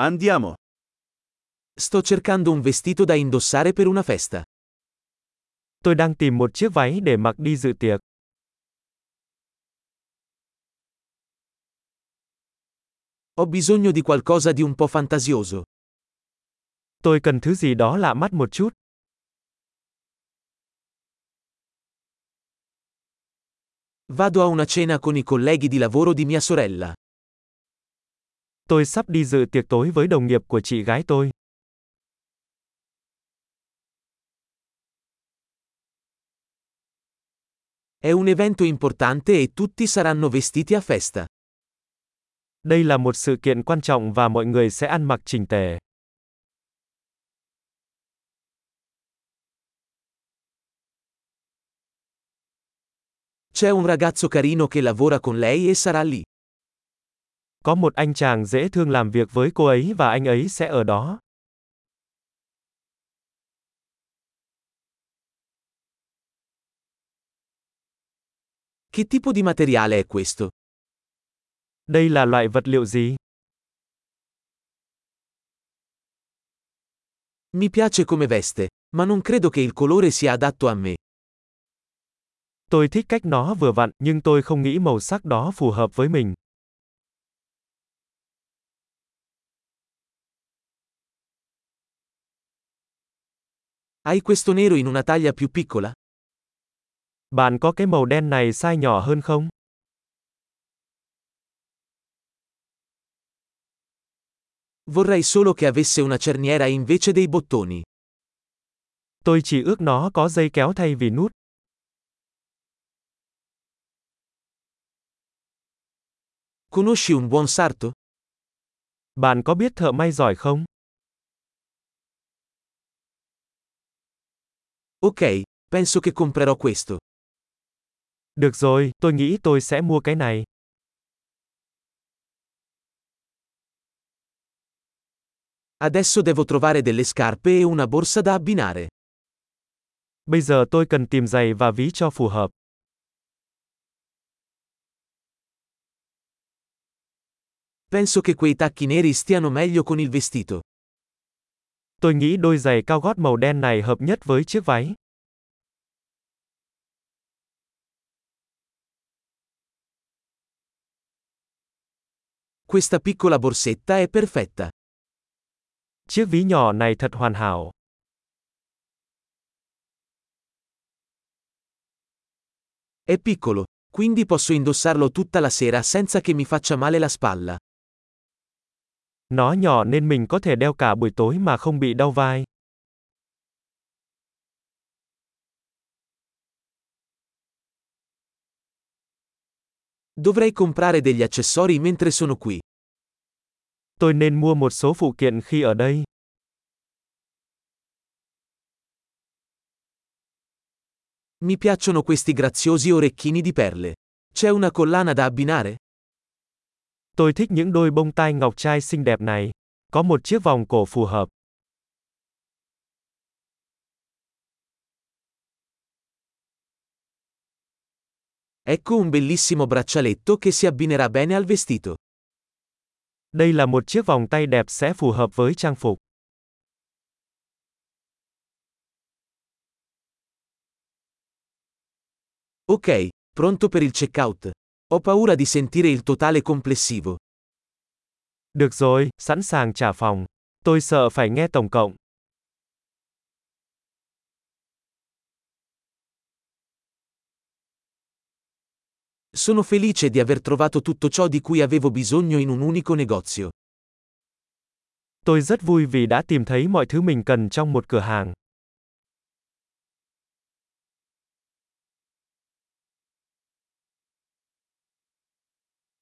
Andiamo. Sto cercando un vestito da indossare per una festa. Tôi đang tìm một chiếc váy để mặc đi dự tiệc. Ho bisogno di qualcosa di un po' fantasioso. Tôi cần thứ gì đó lạ mắt một chút. Vado a una cena con i colleghi di lavoro di mia sorella. Tôi sắp đi dự tiệc tối với đồng nghiệp của chị gái tôi. È un evento importante e tutti saranno vestiti a festa. Đây là một sự kiện quan trọng và mọi người sẽ ăn mặc chỉnh tề. C'è un ragazzo carino che lavora con lei e sarà lì. Có một anh chàng dễ thương làm việc với cô ấy và anh ấy sẽ ở đó. Che tipo di materiale è questo? Đây là loại vật liệu gì? Mi piace come veste, ma non credo che il colore sia adatto a me. Tôi thích cách nó vừa vặn, nhưng tôi không nghĩ màu sắc đó phù hợp với mình. Hai questo nero in una taglia più piccola? Bạn có cái màu đen này size nhỏ hơn không? Vorrei solo che avesse una cerniera invece dei bottoni. Tôi chỉ ước nó có dây kéo thay vì nút. Conosci un buon sarto? Bạn có biết thợ may giỏi không? Ok, penso che comprerò questo. Được rồi, tôi nghĩ tôi sẽ mua cái này. Adesso devo trovare delle scarpe e una borsa da abbinare. Bây giờ tôi cần tìm giày và ví cho phù hợp. Penso che quei tacchi neri stiano meglio con il vestito. Tôi nghĩ đôi giày cao gót màu đen này hợp nhất với chiếc váy. Questa piccola borsetta è perfetta. Chiếc ví nhỏ này thật hoàn hảo. È piccolo, quindi posso indossarlo tutta la sera senza che mi faccia male la spalla. Nó nhỏ nên mình có thể đeo cả buổi tối mà không bị đau vai. Dovrei comprare degli accessori mentre sono qui. Tôi nên mua một số phụ kiện khi ở đây. Mi piacciono questi graziosi orecchini di perle. C'è una collana da abbinare? Tôi thích những đôi bông tai ngọc trai xinh đẹp này. Có một chiếc vòng cổ phù hợp. Ecco un bellissimo braccialetto che si abbinerà bene al vestito. Đây là một chiếc vòng tay đẹp sẽ phù hợp với trang phục. Ok, pronto per il checkout. Ho paura di sentire il totale complessivo. Được rồi, sẵn sàng trả phòng. Tôi sợ phải nghe tổng cộng. Sono felice di aver trovato tutto ciò di cui avevo bisogno in un unico negozio. Tôi rất vui vì đã tìm thấy mọi thứ mình cần trong một cửa hàng.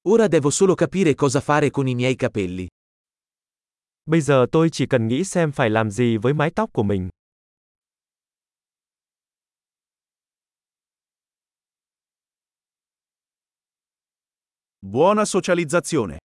Ora devo solo capire cosa fare con i miei capelli. Bây giờ tôi chỉ cần nghĩ xem phải làm gì với mái tóc của mình. Buona socializzazione!